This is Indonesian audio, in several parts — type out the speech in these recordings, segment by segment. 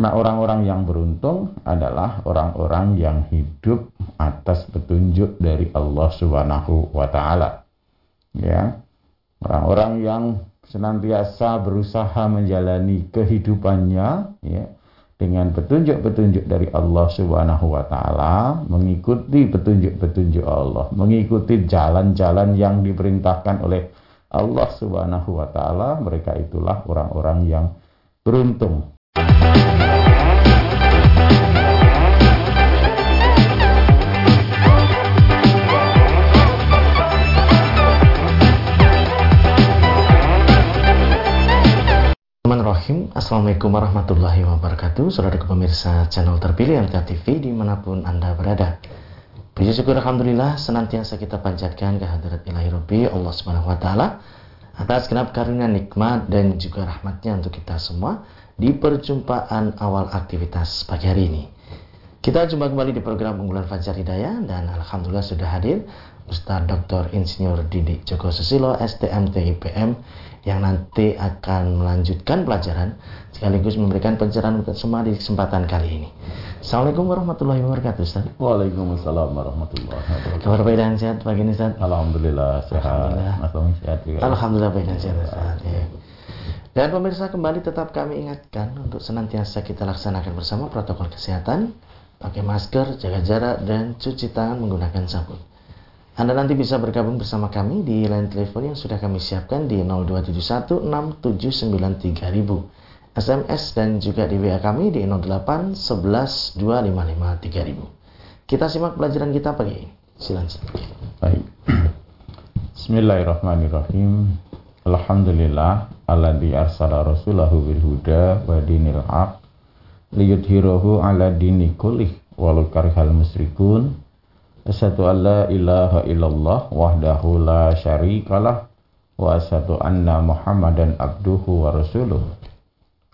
Nah, orang-orang yang beruntung adalah orang-orang yang hidup atas petunjuk dari Allah Subhanahu wa taala. Ya. Orang-orang yang senantiasa berusaha menjalani kehidupannya ya dengan petunjuk-petunjuk dari Allah Subhanahu wa taala, mengikuti petunjuk-petunjuk Allah, mengikuti jalan-jalan yang diperintahkan oleh Allah Subhanahu wa taala, mereka itulah orang-orang yang beruntung. Assalamualaikum warahmatullahi wabarakatuh. Saudara pemirsa Channel Terpilihan KTV dimanapun Anda berada, puji syukur alhamdulillah senantiasa kita panjatkan kehadirat ilahi Rabbi Allah Subhanahu wa taala atas genap karunia nikmat dan juga rahmatnya untuk kita semua di perjumpaan awal aktivitas pagi hari ini. Kita jumpa kembali di program unggulan Fajar Hidayah dan alhamdulillah sudah hadir Ustaz Dr. Insinyur Didi Joko Sesilo STM TIPM yang nanti akan melanjutkan pelajaran sekaligus memberikan pencerahan untuk semua di kesempatan kali ini. Assalamualaikum warahmatullahi wabarakatuh, Ustaz. Waalaikumsalam warahmatullahi wabarakatuh. Kabar baik dan sehat pagi ini, Ustaz? Alhamdulillah sehat. Alhamdulillah baik dan sehat, Ustaz. Ya. Dan pemirsa, kembali tetap kami ingatkan untuk senantiasa kita laksanakan bersama protokol kesehatan, pakai masker, jaga jarak, dan cuci tangan menggunakan sabun. Anda nanti bisa bergabung bersama kami di line telepon yang sudah kami siapkan di 02716793000, SMS dan juga di WA kami di 08112553000. Kita simak pelajaran kita pagi ini. Silakan. Baik. Bismillahirrahmanirrahim. Alhamdulillah alladzi arsala rasulahu bil huda wa dinil haq liyudhhirahu ala dini kullih walau karihal musyrikun. Asyhadu an la ilaha illallah wahdahu la syarikalah wa asyhadu anna Muhammadan abduhu wa rasuluh.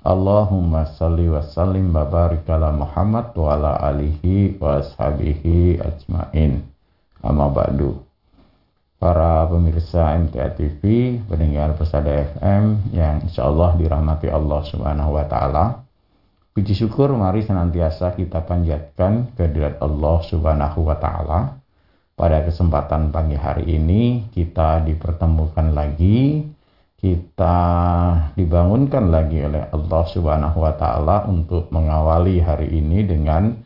Allahumma shalli wa sallim wa barik ala Muhammad wa ala alihi wa ashabihi ajmain. Amma ba'du. Para pemirsa MTA TV, pendengar Persada FM yang insyaallah dirahmati Allah Subhanahu wa taala. Puji syukur mari senantiasa kita panjatkan kehadirat Allah Subhanahu wa taala. Pada kesempatan pagi hari ini kita dipertemukan lagi, kita dibangunkan lagi oleh Allah Subhanahu wa taala untuk mengawali hari ini dengan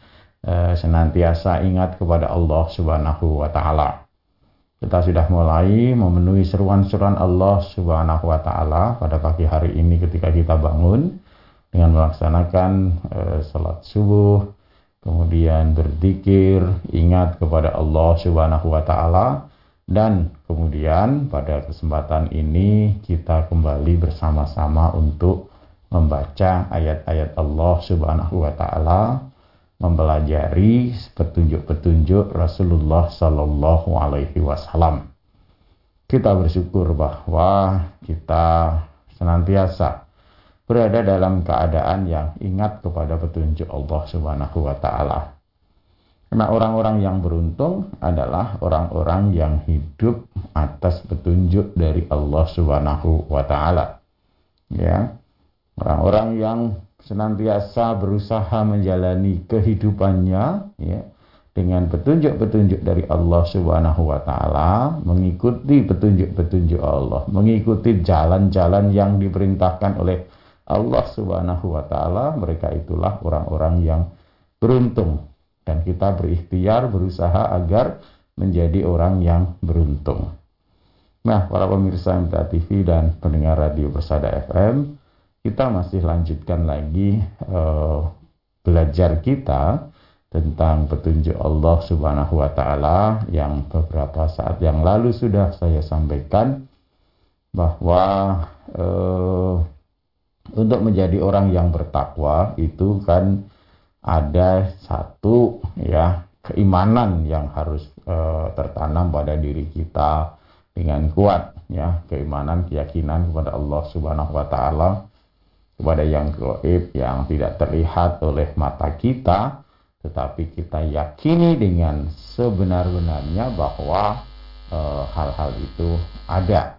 senantiasa ingat kepada Allah Subhanahu wa taala. Kita sudah mulai memenuhi seruan-seruan Allah Subhanahu wa taala pada pagi hari ini ketika kita bangun, dengan melaksanakan salat subuh, kemudian berzikir, ingat kepada Allah Subhanahu wa taala, dan kemudian pada kesempatan ini kita kembali bersama-sama untuk membaca ayat-ayat Allah Subhanahu wa taala, mempelajari petunjuk-petunjuk Rasulullah sallallahu alaihi wasallam. Kita bersyukur bahwa kita senantiasa berada dalam keadaan yang ingat kepada petunjuk Allah Subhanahu wa taala. Karena orang-orang yang beruntung adalah orang-orang yang hidup atas petunjuk dari Allah Subhanahu wa taala. Ya. Orang-orang yang senantiasa berusaha menjalani kehidupannya ya dengan petunjuk-petunjuk dari Allah Subhanahu wa taala, mengikuti petunjuk-petunjuk Allah, mengikuti jalan-jalan yang diperintahkan oleh Allah Subhanahu wa taala, mereka itulah orang-orang yang beruntung, dan kita berikhtiar berusaha agar menjadi orang yang beruntung. Nah, para pemirsa MTA TV dan pendengar radio Persada FM, kita masih lanjutkan lagi belajar kita tentang petunjuk Allah Subhanahu wa taala yang beberapa saat yang lalu sudah saya sampaikan bahwa untuk menjadi orang yang bertakwa itu kan ada satu ya keimanan yang harus tertanam pada diri kita dengan kuat ya, keimanan, keyakinan kepada Allah Subhanahu wa taala, kepada yang gaib yang tidak terlihat oleh mata kita, tetapi kita yakini dengan sebenar-benarnya bahwa hal-hal itu ada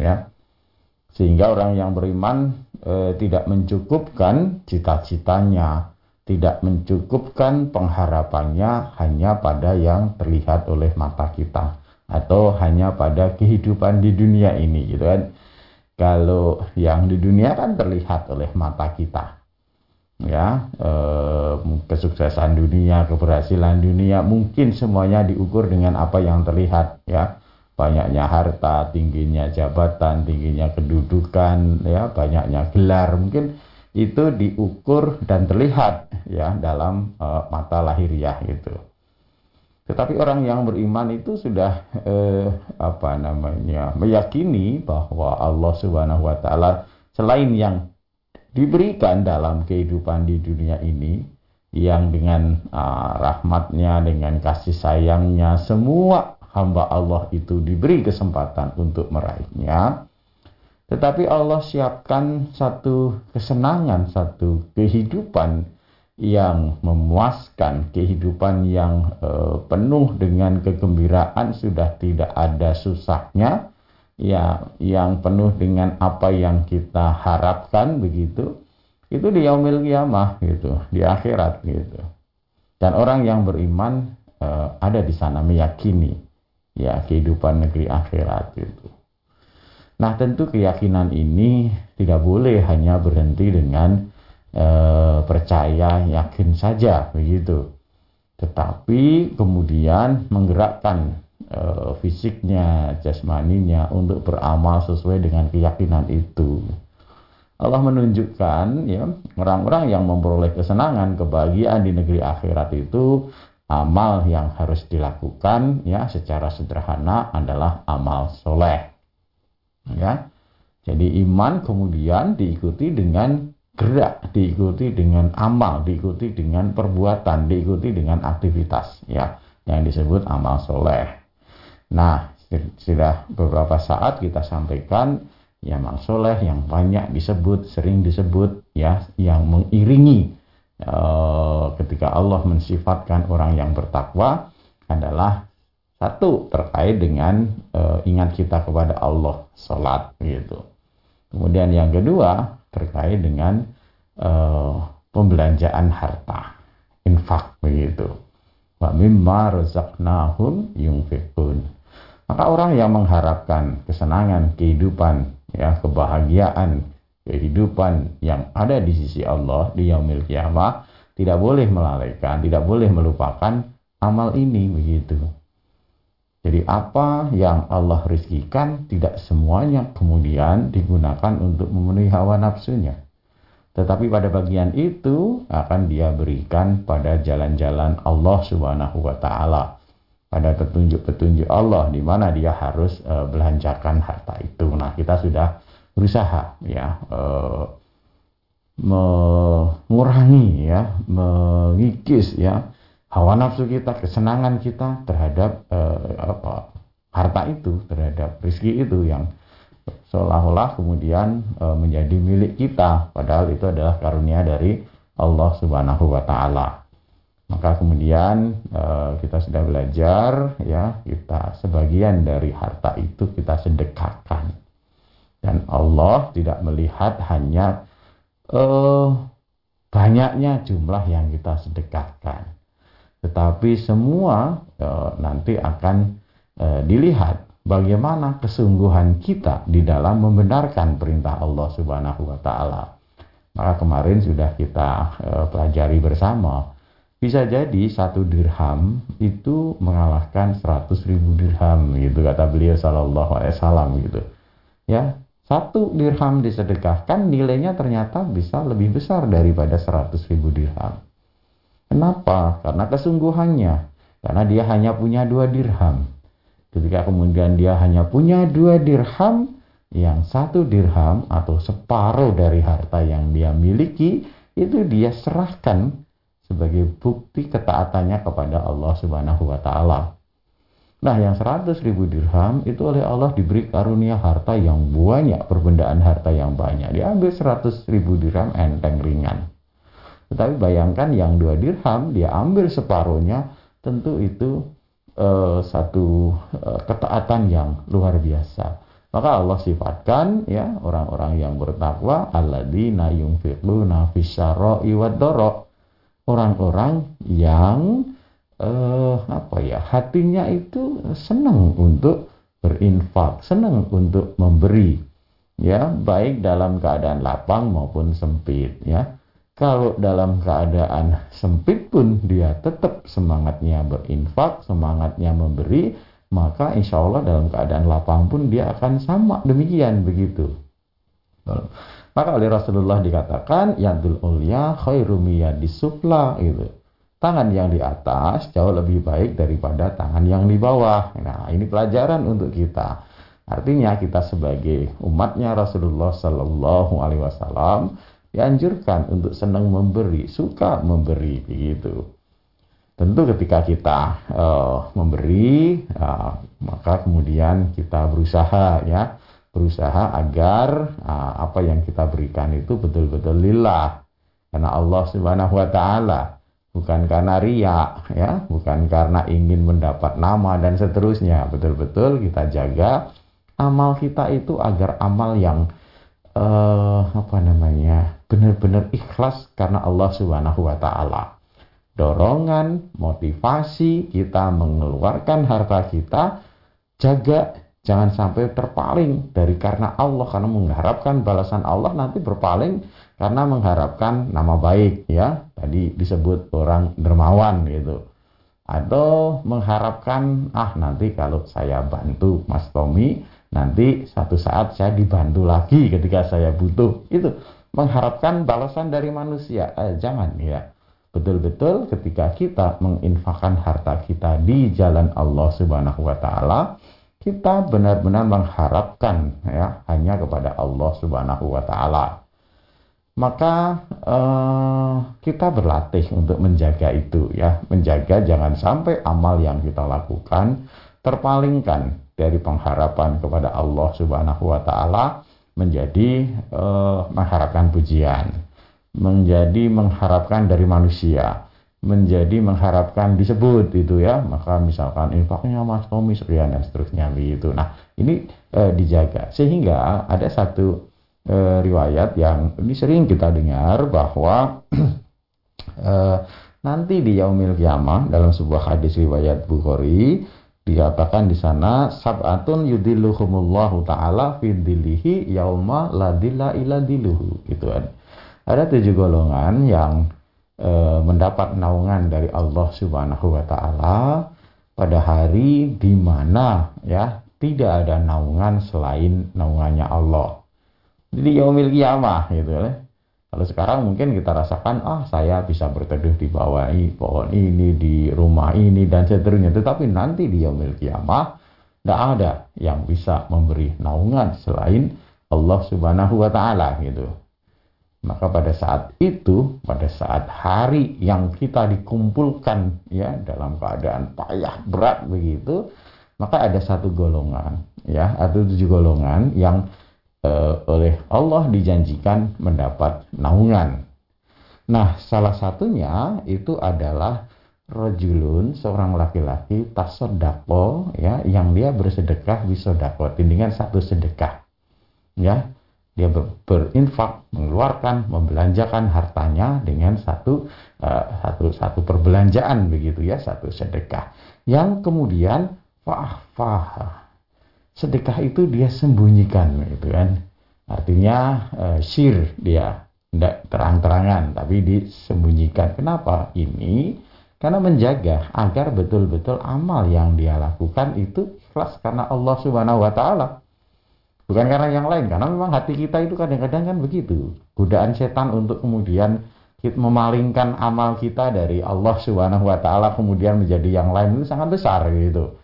ya. Sehingga orang yang beriman tidak mencukupkan cita-citanya, tidak mencukupkan pengharapannya hanya pada yang terlihat oleh mata kita atau hanya pada kehidupan di dunia ini, gitu kan. Kalau yang di dunia kan terlihat oleh mata kita, ya, kesuksesan dunia, keberhasilan dunia, mungkin semuanya diukur dengan apa yang terlihat, ya. Banyaknya harta, tingginya jabatan, tingginya kedudukan, ya, banyaknya gelar, mungkin itu diukur dan terlihat, ya, dalam mata lahiriah gitu. Tetapi orang yang beriman itu sudah meyakini bahwa Allah Subhanahu wa taala selain yang diberikan dalam kehidupan di dunia ini, yang dengan rahmatnya, dengan kasih sayangnya, semua hamba Allah itu diberi kesempatan untuk meraihnya. Tetapi Allah siapkan satu kesenangan, satu kehidupan yang memuaskan, kehidupan yang penuh dengan kegembiraan, sudah tidak ada susahnya, ya, yang penuh dengan apa yang kita harapkan, begitu. Itu di yaumil qiyamah, gitu, di akhirat, gitu. Dan orang yang beriman ada di sana, meyakini, ya, kehidupan negeri akhirat itu. Nah, tentu keyakinan ini tidak boleh hanya berhenti dengan percaya, yakin saja, begitu. Tetapi kemudian menggerakkan fisiknya, jasmaninya untuk beramal sesuai dengan keyakinan itu. Allah menunjukkan, ya, orang-orang yang memperoleh kesenangan, kebahagiaan di negeri akhirat itu, amal yang harus dilakukan, ya, secara sederhana adalah amal soleh, ya. Jadi iman kemudian diikuti dengan gerak, diikuti dengan amal, diikuti dengan perbuatan, diikuti dengan aktivitas, ya, yang disebut amal soleh. Nah, sudah beberapa saat kita sampaikan, ya, amal soleh yang banyak disebut, sering disebut, ya, yang mengiringi ketika Allah mensifatkan orang yang bertakwa adalah satu terkait dengan ingat kita kepada Allah, salat, gitu. Kemudian yang kedua terkait dengan pembelanjaan harta, infak, begitu. Wa mimma razaqnahum yunfiqun. Maka orang yang mengharapkan kesenangan kehidupan, ya, kebahagiaan kehidupan yang ada di sisi Allah di yaumil qiyamah tidak boleh melalaikan, tidak boleh melupakan amal ini, begitu. Jadi apa yang Allah rizkikan tidak semuanya kemudian digunakan untuk memenuhi hawa nafsunya, tetapi pada bagian itu akan dia berikan pada jalan-jalan Allah Subhanahu wa taala, pada petunjuk-petunjuk Allah di mana dia harus belanjakan harta itu. Nah, kita sudah berusaha, ya, mengurangi, ya, mengikis, ya, hawa nafsu kita, kesenangan kita terhadap harta itu, terhadap rezeki itu yang seolah-olah kemudian menjadi milik kita, padahal itu adalah karunia dari Allah Subhanahu wa taala. Maka kemudian kita sudah belajar, ya, kita sebagian dari harta itu kita sedekahkan. Dan Allah tidak melihat hanya banyaknya jumlah yang kita sedekahkan, tetapi semua nanti akan dilihat bagaimana kesungguhan kita di dalam membenarkan perintah Allah Subhanahu wa taala. Maka kemarin sudah kita pelajari bersama, bisa jadi 1 dirham itu mengalahkan 100.000 dirham, gitu, kata beliau sallallahu alaihi wasallam, gitu, ya. 1 dirham disedekahkan nilainya ternyata bisa lebih besar daripada 100.000 dirham. Kenapa? Karena kesungguhannya. Karena dia hanya punya 2 dirham. Ketika kemudian dia hanya punya 2 dirham, yang 1 dirham atau separuh dari harta yang dia miliki, itu dia serahkan sebagai bukti ketaatannya kepada Allah Subhanahu wa taala. Nah, yang 100.000 dirham itu oleh Allah diberi karunia harta yang banyak, perbendaan harta yang banyak. Diambil 100.000 dirham enteng ringan. Tetapi bayangkan yang 2 dirham, dia ambil separuhnya, tentu itu satu ketaatan yang luar biasa. Maka Allah sifatkan ya orang-orang yang bertakwa alladzina yunfiquna fisyarra'i wad-dharra. Orang-orang yang hatinya itu senang untuk berinfak, senang untuk memberi ya, baik dalam keadaan lapang maupun sempit ya. Kalau dalam keadaan sempit pun dia tetap semangatnya berinfak, semangatnya memberi, maka insya Allah dalam keadaan lapang pun dia akan sama demikian begitu. Maka oleh Rasulullah dikatakan yadul ulya khairum miyadis sufla gitu. Tangan yang di atas jauh lebih baik daripada tangan yang di bawah. Nah, ini pelajaran untuk kita. Artinya kita sebagai umatnya Rasulullah Sallallahu Alaihi Wasallam dianjurkan untuk senang memberi, suka memberi begitu. Tentu ketika kita memberi, maka kemudian kita berusaha agar apa yang kita berikan itu betul-betul lillah, karena Allah Subhanahu Wa Taala, bukan karena riya, ya, bukan karena ingin mendapat nama dan seterusnya. Betul-betul kita jaga amal kita itu agar amal yang benar-benar ikhlas karena Allah Subhanahu Wa Taala. Dorongan, motivasi kita mengeluarkan harta kita, jaga jangan sampai terpaling dari karena Allah, karena mengharapkan balasan Allah, nanti berpaling karena mengharapkan nama baik ya, tadi disebut orang dermawan gitu, atau mengharapkan nanti kalau saya bantu Mas Tommy, nanti satu saat saya dibantu lagi ketika saya butuh, itu mengharapkan balasan dari manusia. Jangan ya. Betul-betul ketika kita menginfakkan harta kita di jalan Allah Subhanahu Wa Ta'ala, kita benar-benar mengharapkan ya hanya kepada Allah Subhanahu Wa Ta'ala. Maka kita berlatih untuk menjaga itu ya, menjaga jangan sampai amal yang kita lakukan terpalingkan dari pengharapan kepada Allah Subhanahu Wa Ta'ala, menjadi mengharapkan pujian, menjadi mengharapkan dari manusia, menjadi mengharapkan disebut itu ya, maka misalkan infaknya Mas Tommy sekian dan seterusnya begitu. Nah ini dijaga, sehingga ada satu riwayat yang ini sering kita dengar bahwa nanti di yaumil qiyamah, dalam sebuah hadis riwayat Bukhari dikatakan di sana sab'atun yudilluhumullahu ta'ala fi dhillihi yauma la dhilla illa dhilluhu gitu kan. Ada 7 golongan yang mendapat naungan dari Allah Subhanahu Wa Ta'ala pada hari di mana ya tidak ada naungan selain naungannya Allah. Jadi yaumil qiyamah gitu ya. Kalau sekarang mungkin kita rasakan saya bisa berteduh di bawah pohon ini, di rumah ini dan seterusnya. Tetapi nanti di yaumil qiyamah tidak ada yang bisa memberi naungan selain Allah Subhanahu Wa Ta'ala gitu. Maka pada saat itu, pada saat hari yang kita dikumpulkan ya dalam keadaan payah berat begitu, maka ada satu golongan ya, atau 7 golongan yang oleh Allah dijanjikan mendapat naungan. Nah, salah satunya itu adalah rojulun, seorang laki-laki tasodako ya, yang dia bersedekah bisodako, tindingan satu sedekah ya. Dia berinfak, mengeluarkan, membelanjakan hartanya dengan satu perbelanjaan begitu ya, satu sedekah. Yang kemudian sedekah itu dia sembunyikan gitu kan. Artinya sir dia, tidak terang-terangan tapi disembunyikan. Kenapa? Ini karena menjaga agar betul-betul amal yang dia lakukan itu ikhlas karena Allah Subhanahu Wa Ta'ala. Bukan karena yang lain, karena memang hati kita itu kadang-kadang kan begitu. Godaan setan untuk kemudian kita memalingkan amal kita dari Allah Subhanahu Wa Ta'ala kemudian menjadi yang lain itu sangat besar gitu.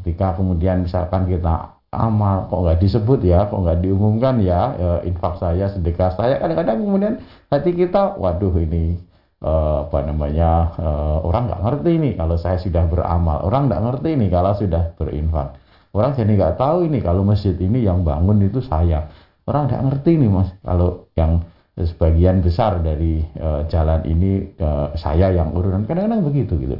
Ketika kemudian misalkan kita amal kok nggak disebut ya, kok nggak diumumkan ya, infak saya, sedekah saya, kadang-kadang kemudian hati kita waduh ini orang nggak ngerti ini kalau saya sudah beramal, orang nggak ngerti ini kalau sudah berinfak. Orang jadi nggak tahu ini kalau masjid ini yang bangun itu saya. Orang nggak ngerti nih Mas kalau yang sebagian besar dari jalan ini saya yang urusan. Kadang-kadang begitu gitu.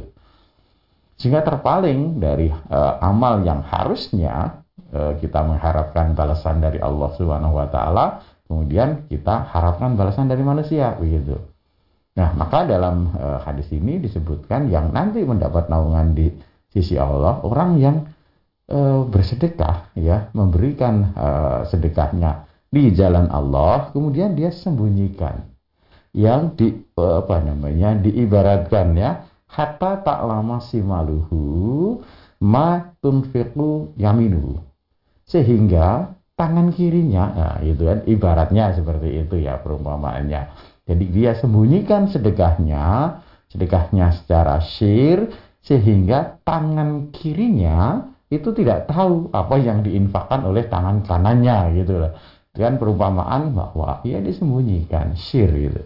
Sehingga terpaling dari amal yang harusnya kita mengharapkan balasan dari Allah Subhanahu wa taala, kemudian kita harapkan balasan dari manusia begitu. Nah, maka dalam hadis ini disebutkan yang nanti mendapat naungan di sisi Allah orang yang bersedekah ya, memberikan sedekahnya di jalan Allah, kemudian dia sembunyikan. Yang diibaratkan ya, hatta tak lama simaluhu ma tunfiqu yaminuhu. Sehingga tangan kirinya, nah itu kan ibaratnya seperti itu ya perumpamaannya. Jadi dia sembunyikan sedekahnya secara syir, sehingga tangan kirinya itu tidak tahu apa yang diinfakkan oleh tangan kanannya gitu loh. Dengan perumpamaan bahwa ia disembunyikan syir gitu.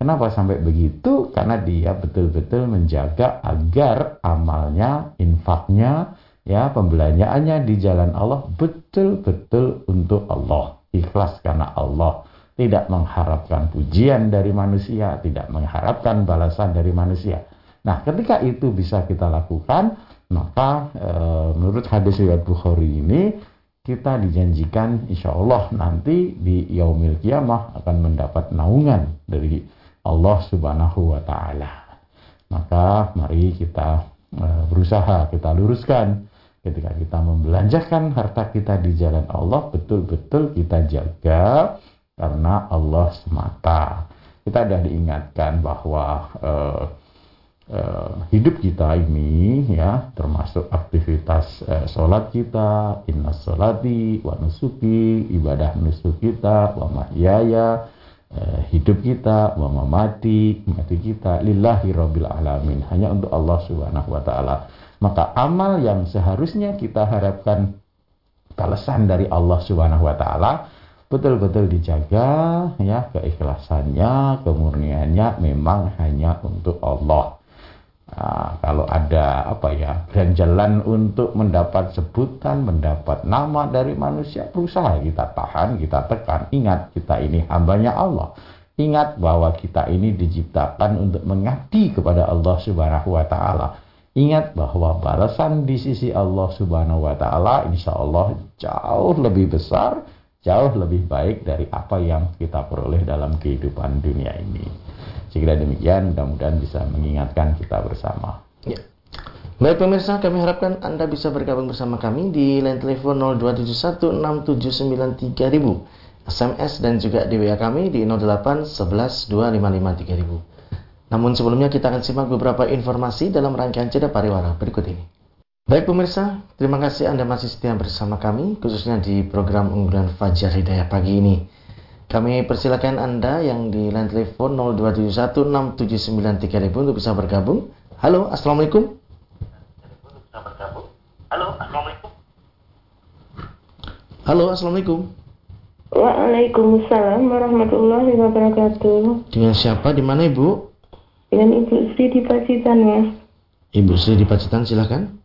Kenapa sampai begitu? Karena dia betul-betul menjaga agar amalnya, infaknya, ya pembelanjaannya di jalan Allah betul-betul untuk Allah, ikhlas karena Allah. Tidak mengharapkan pujian dari manusia, tidak mengharapkan balasan dari manusia. Nah, ketika itu bisa kita lakukan, maka menurut hadis riwayat Bukhari ini, kita dijanjikan insya Allah nanti di yaumil qiyamah akan mendapat naungan dari Allah Subhanahu wa ta'ala. Maka mari kita berusaha, kita luruskan. Ketika kita membelanjakan harta kita di jalan Allah, betul-betul kita jaga karena Allah semata. Kita sudah diingatkan bahwa hidup kita ini ya termasuk aktivitas sholat kita, innas sholati wa nusuki, ibadah nusuk kita, wa mahyaya, hidup kita, wa mamati, mati kita lillahi rabbil alamin, hanya untuk Allah Subhanahu wa taala. Maka amal yang seharusnya kita harapkan balasan dari Allah Subhanahu wa taala betul-betul dijaga ya, keikhlasannya, kemurniannya memang hanya untuk Allah. Nah, kalau ada jalan untuk mendapat sebutan, mendapat nama dari manusia, berusaha kita tahan, kita tekan. Ingat, kita ini hambanya Allah. Ingat bahwa kita ini diciptakan untuk mengabdi kepada Allah Subhanahu wa taala. Ingat bahwa balasan di sisi Allah Subhanahu wa taala insya Allah jauh lebih besar, jauh lebih baik dari apa yang kita peroleh dalam kehidupan dunia ini. Segera demikian, mudah-mudahan bisa mengingatkan kita bersama. Ya. Baik pemirsa, kami harapkan Anda bisa bergabung bersama kami di line telepon 02716793000, SMS dan juga di WA kami di 08112553000. Namun sebelumnya kita akan simak beberapa informasi dalam rangkaian jeda pariwara berikut ini. Baik pemirsa, terima kasih Anda masih setia bersama kami, khususnya di program unggulan Fajar Hidayah pagi ini. Kami persilakan Anda yang di line telepon 02716793000 untuk bisa bergabung. Halo, assalamualaikum. Waalaikumsalam warahmatullahi wabarakatuh. Dengan siapa, di mana Ibu? Dengan Ibu Sri di Pacitan, Mas. Ibu Sri di Pacitan, silakan.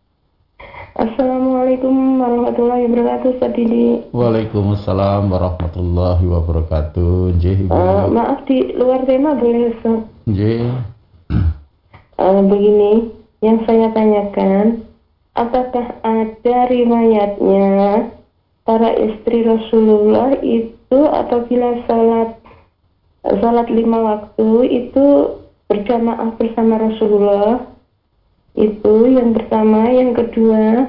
Assalamualaikum warahmatullahi wabarakatuh, Pak Didi. Waalaikumsalam warahmatullahi wabarakatuh. Maaf, di luar tema boleh, Ustaz? Begini, yang saya tanyakan, apakah ada riwayatnya para istri Rasulullah itu apabila salat 5 waktu itu berjamaah bersama Rasulullah? Itu yang pertama. Yang kedua,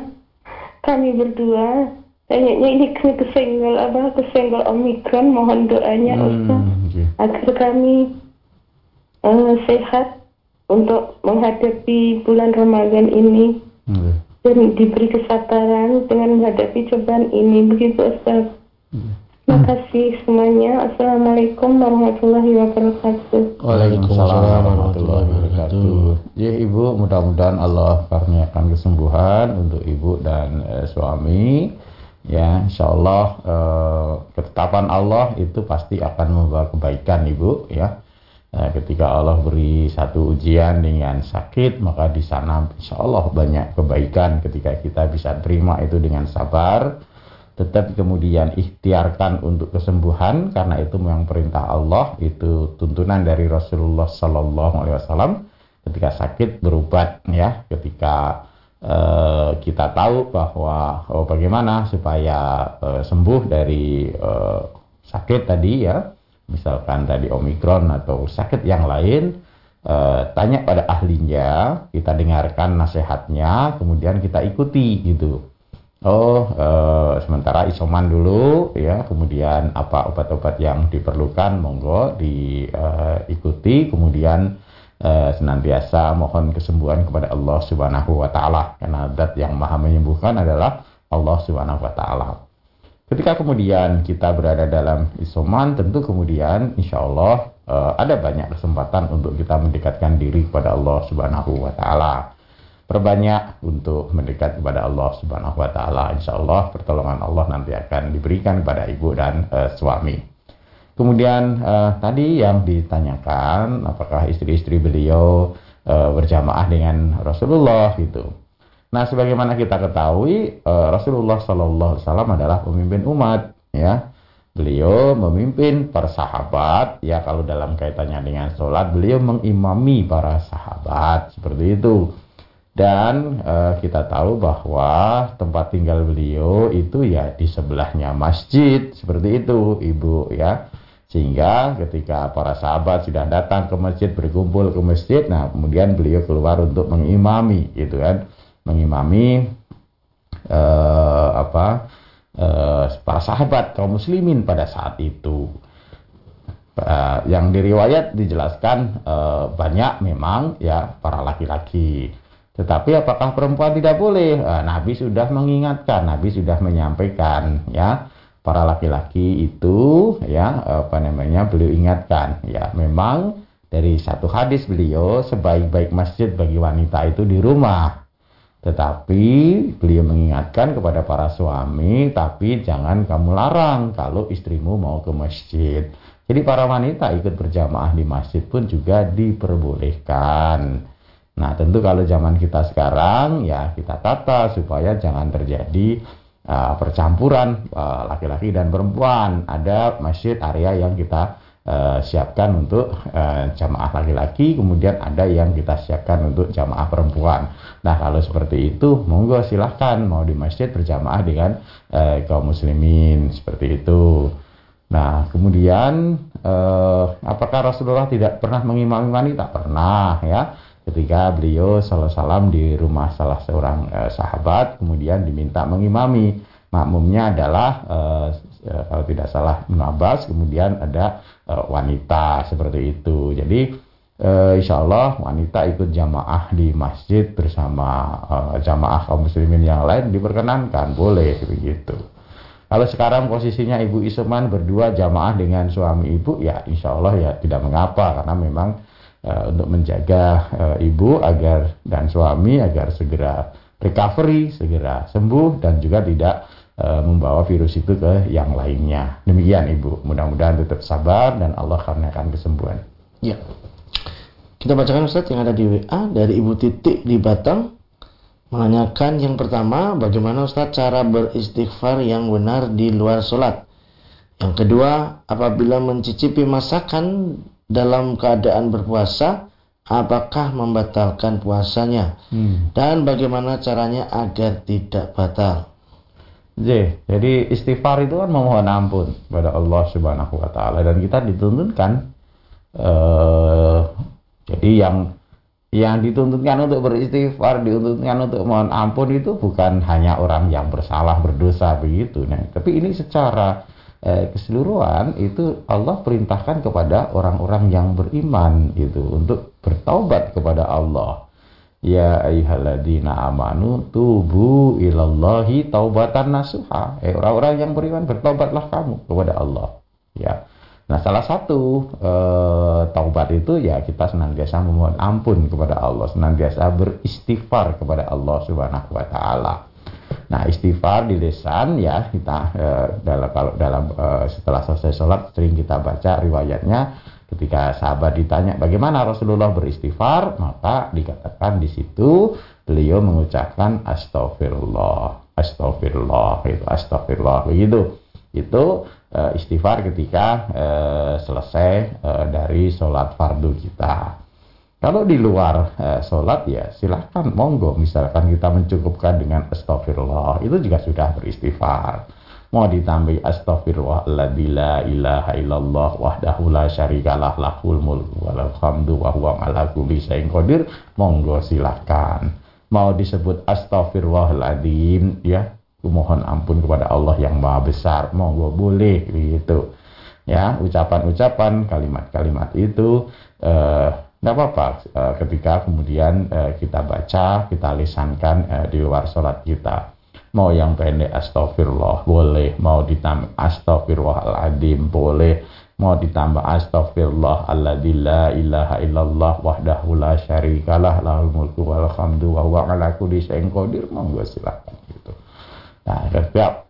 kami berdua kayaknya ini kesenggol omikron, mohon doanya Ustaz agar kami sehat untuk menghadapi bulan Ramadan ini dan diberi kesabaran dengan menghadapi cobaan ini, begitu Ustaz. Terima kasih semuanya. Assalamualaikum warahmatullahi wabarakatuh. Waalaikumsalam warahmatullahi wabarakatuh. Ya Ibu, mudah-mudahan Allah karuniakan kesembuhan untuk Ibu dan suami. Ya, insyaallah ketetapan Allah itu pasti akan membawa kebaikan Ibu ya. Nah, ketika Allah beri satu ujian dengan sakit, maka di sana insyaallah banyak kebaikan ketika kita bisa terima itu dengan sabar. Tetapi kemudian ikhtiarkan untuk kesembuhan, karena itu memang perintah Allah, itu tuntunan dari Rasulullah Sallallahu Alaihi Wasallam. Ketika sakit berubat ya, ketika kita tahu bahwa bagaimana supaya sembuh dari sakit tadi ya, misalkan tadi Omikron atau sakit yang lain, tanya pada ahlinya, kita dengarkan nasihatnya, kemudian kita ikuti gitu. Oh, sementara isoman dulu ya, kemudian apa obat-obat yang diperlukan monggo diikuti, kemudian senantiasa mohon kesembuhan kepada Allah Subhanahu wa Ta'ala, karena zat yang maha menyembuhkan adalah Allah Subhanahu wa Ta'ala. Ketika kemudian kita berada dalam isoman, tentu kemudian insya Allah ada banyak kesempatan untuk kita mendekatkan diri kepada Allah Subhanahu wa Ta'ala. Perbanyak untuk mendekat kepada Allah Subhanahu wa Ta'ala, insya Allah pertolongan Allah nanti akan diberikan kepada ibu dan suami. Kemudian tadi yang ditanyakan, apakah istri-istri beliau berjamaah dengan Rasulullah gitu. Nah, sebagaimana kita ketahui, Rasulullah Shallallahu Alaihi Wasallam adalah pemimpin umat ya. Beliau memimpin para sahabat ya, kalau dalam kaitannya dengan sholat, beliau mengimami para sahabat seperti itu. Dan kita tahu bahwa tempat tinggal beliau itu ya di sebelahnya masjid seperti itu, Ibu ya. Sehingga ketika para sahabat sudah datang ke masjid, berkumpul ke masjid, nah kemudian beliau keluar untuk mengimami gitu kan, mengimami para sahabat kaum muslimin pada saat itu. Yang di riwayat dijelaskan banyak memang ya para laki-laki, tetapi apakah perempuan tidak boleh? Nabi sudah mengingatkan, Nabi sudah menyampaikan ya, para laki-laki itu ya beliau ingatkan ya, memang dari satu hadis beliau, sebaik-baik masjid bagi wanita itu di rumah. Tetapi beliau mengingatkan kepada para suami, tapi jangan kamu larang kalau istrimu mau ke masjid. Jadi para wanita ikut berjamaah di masjid pun juga diperbolehkan. Nah, tentu kalau zaman kita sekarang ya kita tata supaya jangan terjadi percampuran laki-laki dan perempuan. Ada masjid area yang kita siapkan untuk jamaah laki-laki, kemudian ada yang kita siapkan untuk jamaah perempuan. Nah, kalau seperti itu monggo silahkan mau di masjid berjamaah dengan kaum muslimin seperti itu. Nah, kemudian apakah Rasulullah tidak pernah mengimami wanita? Pernah ya, ketika beliau salam di rumah salah seorang sahabat, kemudian diminta mengimami. Makmumnya adalah kalau tidak salah Ibnu Abbas, kemudian ada wanita seperti itu. Jadi insya Allah wanita ikut jamaah di masjid bersama jamaah kaum muslimin yang lain diperkenankan, boleh begitu. Kalau sekarang posisinya ibu isoman berdua jamaah dengan suami ibu, ya insya Allah ya tidak mengapa, karena memang untuk menjaga ibu agar dan suami agar segera recovery, segera sembuh, dan juga tidak membawa virus itu ke yang lainnya. Demikian Ibu, mudah-mudahan tetap sabar dan Allah karuniakan kesembuhan. Ya, kita bacakan Ustaz yang ada di WA dari Ibu Titik di Batang, menanyakan yang pertama, bagaimana Ustaz cara beristighfar yang benar di luar sholat? Yang kedua, apabila mencicipi masakan dalam keadaan berpuasa, apakah membatalkan puasanya? Dan bagaimana caranya agar tidak batal? Jadi istighfar itu kan memohon ampun kepada Allah Subhanahu wa Ta'ala, dan kita dituntunkan jadi yang dituntunkan untuk beristighfar, dituntunkan untuk mohon ampun itu bukan hanya orang yang bersalah, berdosa begitu. Nah, tapi ini secara keseluruhan itu Allah perintahkan kepada orang-orang yang beriman itu untuk bertaubat kepada Allah. Ya ayyuhalladzina amanu tubu ilallahi taubatan nasuha. Orang-orang yang beriman, bertaubatlah kamu kepada Allah. Ya. Nah, salah satu taubat itu ya kita senantiasa memohon ampun kepada Allah, senantiasa beristighfar kepada Allah Subhanahu wa Ta'ala. Nah, istighfar di lisan ya, kita setelah selesai sholat sering kita baca riwayatnya. Ketika sahabat ditanya bagaimana Rasulullah beristighfar, maka dikatakan di situ beliau mengucapkan astaghfirullah, astaghfirullah, itu astaghfirullah begitu. Itu istighfar ketika selesai dari sholat fardu kita. Kalau di luar sholat ya silahkan, monggo. Misalkan kita mencukupkan dengan astagfirullah, itu juga sudah beristighfar. Mau ditambah astagfirullahaladzim la ilaha illallah wahdahu la syarikalah lahul mulku walal hamdu wa huwa ala kulli syai'in qadir, monggo silahkan. Mau disebut astagfirullahaladzim, ya kumohon ampun kepada Allah yang maha besar, monggo boleh gitu. Ya, ucapan-ucapan, kalimat-kalimat itu nggak apa-apa ketika kemudian kita baca, kita lisankan di luar sholat kita. Mau yang pendek astagfirullah boleh, mau ditambah astagfirullahaladzim boleh, mau ditambah astagfirullahalladzi la ilaha illallah wahdahu la syarikalah lahul mulku wal hamdu wa huwa ala kulli syai'in qadir, monggo silakan gitu. Nah,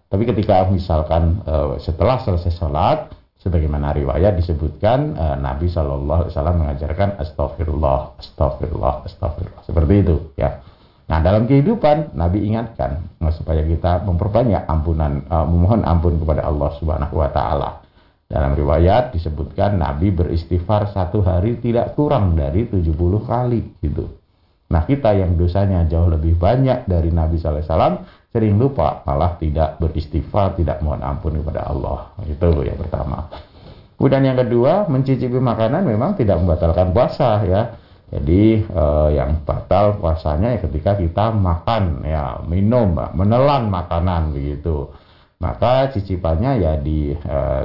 tapi ketika misalkan setelah selesai sholat, sebagaimana riwayat disebutkan, Nabi Shallallahu Alaihi Wasallam mengajarkan astagfirullah, astagfirullah, astagfirullah, seperti itu ya. Nah, dalam kehidupan Nabi ingatkan supaya kita memperbanyak ampunan, memohon ampun kepada Allah Subhanahu Wa Taala. Dalam riwayat disebutkan Nabi beristighfar satu hari tidak kurang dari 70 kali gitu. Nah, kita yang dosanya jauh lebih banyak dari Nabi Shallallahu Alaihi Wasallam sering lupa, malah tidak beristighfar, tidak mohon ampun kepada Allah. Itu yang pertama. Kemudian yang kedua, mencicipi makanan memang tidak membatalkan puasa ya. Jadi yang batal puasanya ya ketika kita makan ya, minum, menelan makanan begitu. Maka cicipannya ya di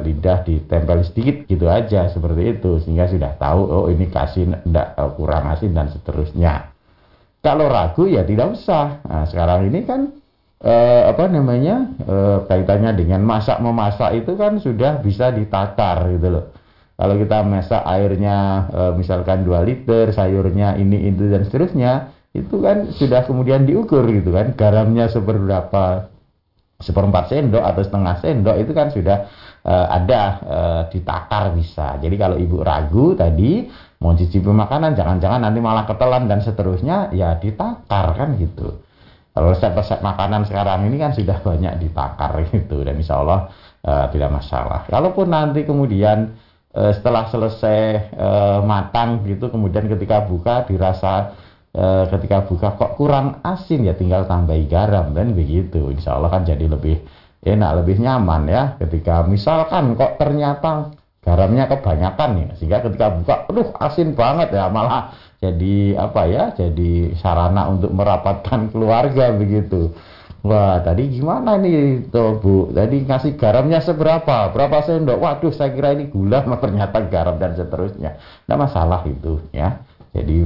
lidah ditempel sedikit gitu aja, seperti itu, sehingga sudah tahu oh ini asin, enggak, kurang asin dan seterusnya. Kalau ragu ya tidak usah. Nah, sekarang ini kan kaitannya dengan masak-memasak itu kan sudah bisa ditakar gitu loh. Kalau kita masak airnya misalkan 2 liter, sayurnya ini, itu, dan seterusnya, itu kan sudah kemudian diukur gitu kan. Garamnya seberapa, 1/4 sendok atau 1/2 sendok, itu kan sudah ditakar bisa. Jadi kalau ibu ragu tadi mau cicipi makanan, jangan-jangan nanti malah ketelan dan seterusnya, ya ditakar kan gitu. Kalau resep-resep makanan sekarang ini kan sudah banyak ditakar gitu, dan insya Allah tidak masalah. Kalaupun nanti kemudian setelah selesai matang gitu, kemudian ketika buka dirasa ketika buka kok kurang asin, ya tinggal tambahi garam dan begitu. Insya Allah kan jadi lebih enak, lebih nyaman ya. Ketika misalkan kok ternyata garamnya kebanyakan ya, sehingga ketika buka, asin banget ya, malah jadi apa ya, jadi sarana untuk merapatkan keluarga begitu. Wah, tadi gimana nih tuh Bu, tadi ngasih garamnya seberapa, berapa sendok, waduh saya kira ini gula, ternyata garam dan seterusnya. Nggak masalah itu ya. Jadi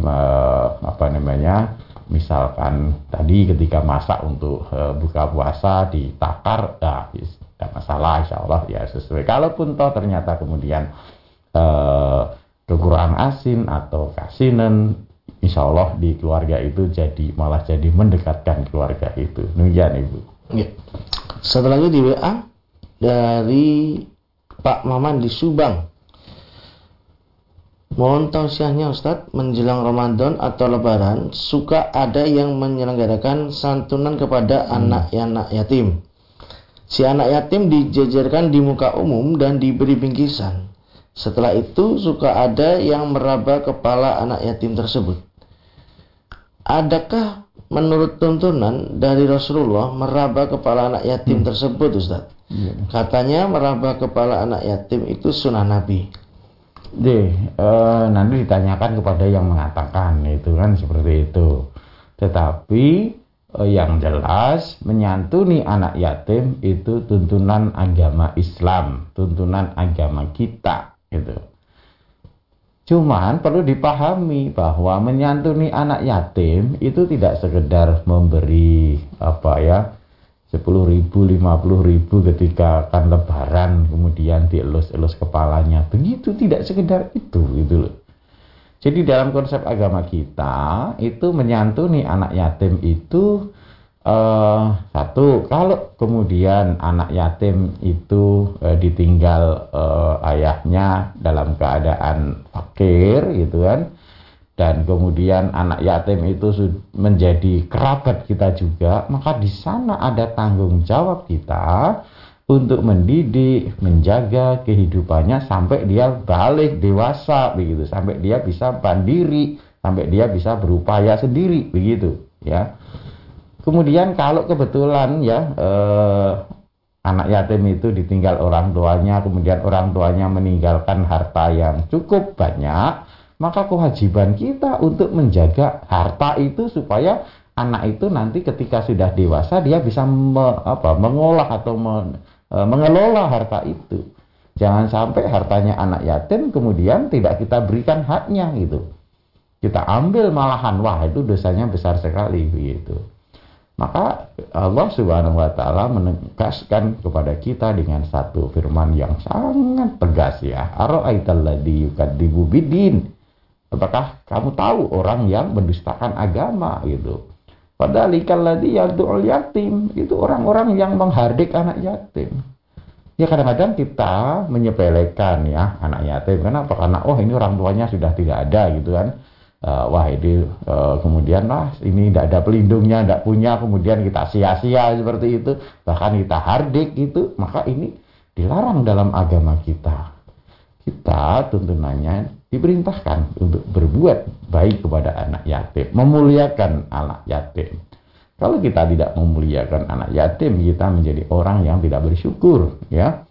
misalkan tadi ketika masak untuk buka puasa ditakar, nah tidak masalah, insya Allah ya sesuai. Kalaupun toh ternyata kemudian kekurangan asin atau kasinan, insya Allah di keluarga itu jadi malah jadi mendekatkan keluarga itu. Demikian Ibu. Ya. Satu lagi di WA dari Pak Maman di Subang. Mohon tausiahnya Ustadz, menjelang Ramadan atau Lebaran suka ada yang menyelenggarakan santunan kepada anak yatim. Si anak yatim dijejerkan di muka umum dan diberi bingkisan. Setelah itu suka ada yang meraba kepala anak yatim tersebut. Adakah menurut tuntunan dari Rasulullah meraba kepala anak yatim tersebut Ustadz? Yeah. Katanya meraba kepala anak yatim itu sunnah Nabi. Nanti ditanyakan kepada yang mengatakan itu kan seperti itu. Tetapi yang jelas menyantuni anak yatim itu tuntunan agama Islam, tuntunan agama kita gitu. Cuman perlu dipahami bahwa menyantuni anak yatim itu tidak sekedar memberi 10.000, 50.000 ketika kan lebaran kemudian dielus-elus kepalanya. Begitu tidak sekedar itu gitu loh. Jadi dalam konsep agama kita itu menyantuni anak yatim itu satu, kalau kemudian anak yatim itu ditinggal ayahnya dalam keadaan fakir gitu kan, dan kemudian anak yatim itu menjadi kerabat kita juga, maka di sana ada tanggung jawab kita untuk mendidik, menjaga kehidupannya sampai dia balik dewasa begitu, sampai dia bisa mandiri, sampai dia bisa berupaya sendiri, begitu ya. Kemudian kalau kebetulan ya anak yatim itu ditinggal orang tuanya, kemudian orang tuanya meninggalkan harta yang cukup banyak, maka kewajiban kita untuk menjaga harta itu supaya anak itu nanti ketika sudah dewasa dia bisa mengolah atau mengelola harta itu. Jangan sampai hartanya anak yatim kemudian tidak kita berikan haknya gitu. Kita ambil malahan, wah itu dosanya besar sekali begitu. Maka Allah Subhanahu wa taala menegaskan kepada kita dengan satu firman yang sangat tegas ya. Ara'aital ladzi yukadzibu biddin. Apakah kamu tahu orang yang mendustakan agama gitu? Fadzalikal ladzi yad'ul yatim, itu orang-orang yang menghardik anak yatim. Ya kadang-kadang kita menyepelekan ya anak yatim. Kenapa? Karena oh ini orang tuanya sudah tidak ada gitu kan. Ini tidak ada pelindungnya, tidak punya, kemudian kita sia-sia seperti itu, bahkan kita hardik itu, maka ini dilarang dalam agama kita. Kita tuntunannya diperintahkan untuk berbuat baik kepada anak yatim, memuliakan anak yatim. Kalau kita tidak memuliakan anak yatim, kita menjadi orang yang tidak bersyukur, ya.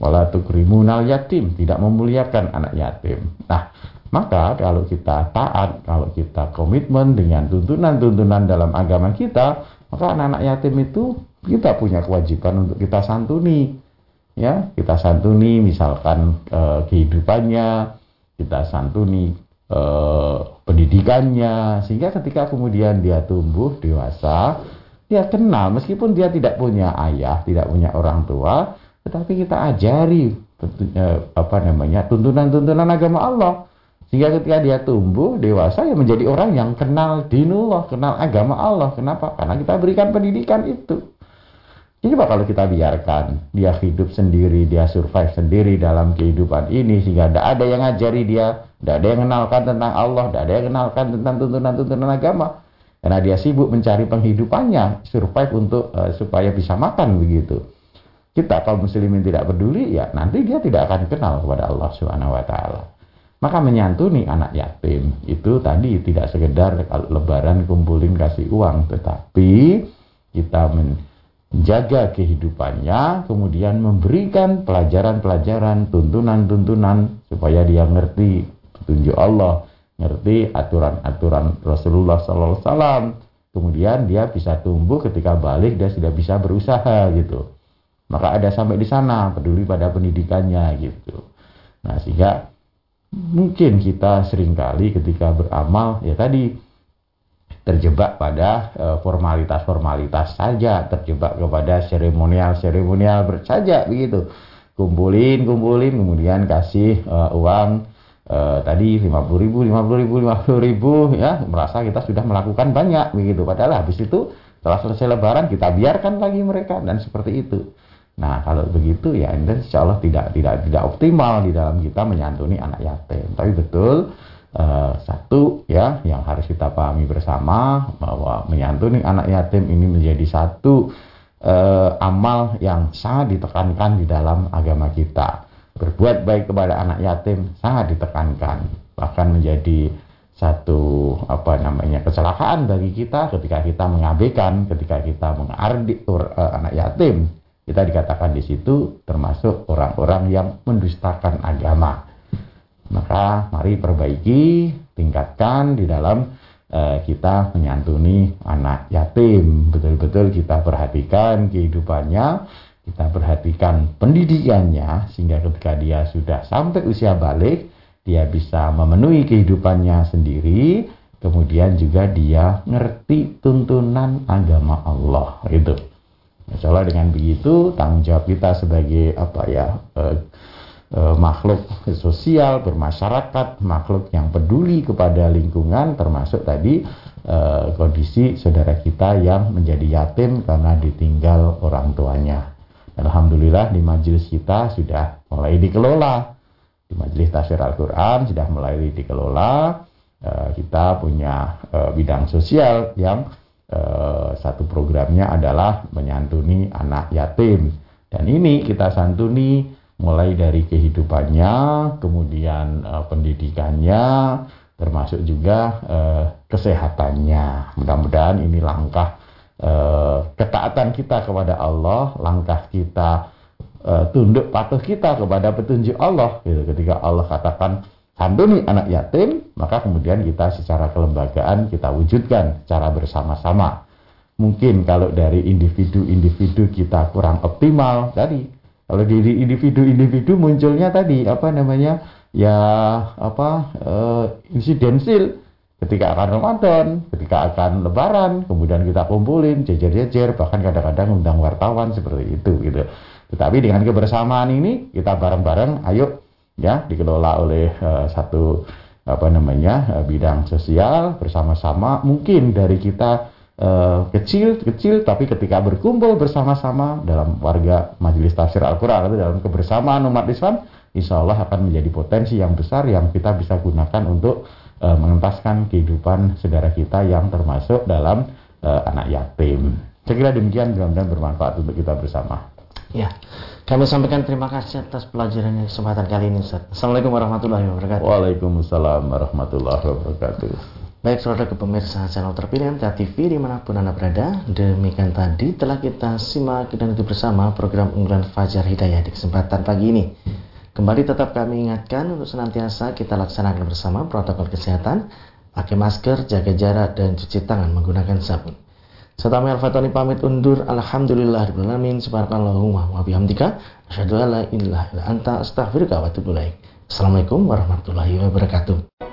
Wala tukrimunal yatim, tidak memuliakan anak yatim. Nah, maka kalau kita taat, kalau kita komitmen dengan tuntunan-tuntunan dalam agama kita, maka anak-anak yatim itu kita punya kewajiban untuk kita santuni, ya, kita santuni misalkan kehidupannya, kita santuni pendidikannya, sehingga ketika kemudian dia tumbuh dewasa, dia kenal meskipun dia tidak punya ayah, tidak punya orang tua, tetapi kita ajari tuntunan-tuntunan agama Allah. Sehingga ketika dia tumbuh dewasa ya menjadi orang yang kenal dinullah, kenal agama Allah. Kenapa? Karena kita berikan pendidikan itu. Jadi kalau kita biarkan dia hidup sendiri, dia survive sendiri dalam kehidupan ini, sehingga tidak ada yang ngajari dia, tidak ada yang kenalkan tentang Allah, tidak ada yang kenalkan tentang tuntunan-tuntunan agama, karena dia sibuk mencari penghidupannya, survive untuk supaya bisa makan begitu. Kita kaum muslimin tidak peduli ya, nanti dia tidak akan kenal kepada Allah Subhanahu wa taala. Maka menyantuni anak yatim itu tadi tidak sekedar kalau lebaran kumpulin kasih uang, tetapi kita menjaga kehidupannya, kemudian memberikan pelajaran-pelajaran, tuntunan-tuntunan supaya dia ngerti petunjuk Allah, ngerti aturan-aturan Rasulullah sallallahu alaihi wasallam. Kemudian dia bisa tumbuh, ketika balik dia sudah bisa berusaha gitu. Maka ada sampai di sana, peduli pada pendidikannya gitu. Nah, sehingga mungkin kita seringkali ketika beramal ya tadi terjebak pada formalitas-formalitas saja, terjebak kepada seremonial-seremonial saja begitu. Kumpulin, kemudian kasih uang tadi 50 ribu ya, merasa kita sudah melakukan banyak begitu. Padahal habis itu setelah selesai lebaran kita biarkan lagi mereka dan seperti itu. Nah, kalau begitu ya insya Allah tidak optimal di dalam kita menyantuni anak yatim. Tapi betul satu ya yang harus kita pahami bersama, bahwa menyantuni anak yatim ini menjadi satu amal yang sangat ditekankan di dalam agama kita. Berbuat baik kepada anak yatim sangat ditekankan, bahkan menjadi satu kecelakaan bagi kita ketika kita mengabaikan, ketika kita mengardik anak yatim. Kita dikatakan di situ termasuk orang-orang yang mendustakan agama. Maka mari perbaiki, tingkatkan di dalam kita menyantuni anak yatim. Betul-betul kita perhatikan kehidupannya, kita perhatikan pendidikannya, sehingga ketika dia sudah sampai usia balik, dia bisa memenuhi kehidupannya sendiri, kemudian juga dia ngerti tuntunan agama Allah gitu. Insya Allah dengan begitu tanggung jawab kita sebagai makhluk sosial, bermasyarakat, makhluk yang peduli kepada lingkungan, termasuk tadi kondisi saudara kita yang menjadi yatim karena ditinggal orang tuanya. Dan alhamdulillah di majelis kita sudah mulai dikelola, di Majelis Tafsir Al-Qur'an sudah mulai dikelola. Kita punya bidang sosial yang satu programnya adalah menyantuni anak yatim, dan ini kita santuni mulai dari kehidupannya, kemudian pendidikannya, termasuk juga kesehatannya. Mudah-mudahan ini langkah ketaatan kita kepada Allah, langkah kita tunduk patuh kita kepada petunjuk Allah. Gitu. Ketika Allah katakan santuni anak yatim, maka kemudian kita secara kelembagaan kita wujudkan secara bersama-sama. Mungkin kalau dari individu-individu kita kurang optimal tadi. Kalau dari individu-individu munculnya tadi insidensil ketika akan Ramadan, ketika akan Lebaran, kemudian kita kumpulin jejer-jejer, bahkan kadang-kadang undang wartawan seperti itu gitu. Tetapi dengan kebersamaan ini kita bareng-bareng, ayo ya, dikelola oleh bidang sosial bersama-sama. Mungkin dari kita kecil-kecil, tapi ketika berkumpul bersama-sama dalam warga Majelis Tafsir Al-Qur'an atau dalam kebersamaan umat Islam, insya Allah akan menjadi potensi yang besar yang kita bisa gunakan untuk mengentaskan kehidupan saudara kita yang termasuk dalam anak yatim. Saya kira demikian, mudah-mudahan bermanfaat untuk kita bersama. Ya, kami sampaikan terima kasih atas pelajaran yang kesempatan kali ini, Ustaz. Assalamualaikum warahmatullahi wabarakatuh. Waalaikumsalam warahmatullahi wabarakatuh. Baik saudara pemirsa Channel Terpilih MTA TV dimanapun Anda berada, demikian tadi telah kita simak dan ikuti bersama program unggulan Fajar Hidayah di kesempatan pagi ini. Kembali tetap kami ingatkan untuk senantiasa kita laksanakan bersama protokol kesehatan, pakai masker, jaga jarak, dan cuci tangan menggunakan sabun. Saya Tamir Fatoni pamit undur, alhamdulillahirabbil alamin, subhanakallahumma wa bihamdika, asyhadu an la ilaha illa anta, astaghfiruka wa atubu ilaik. Assalamualaikum warahmatullahi wabarakatuh.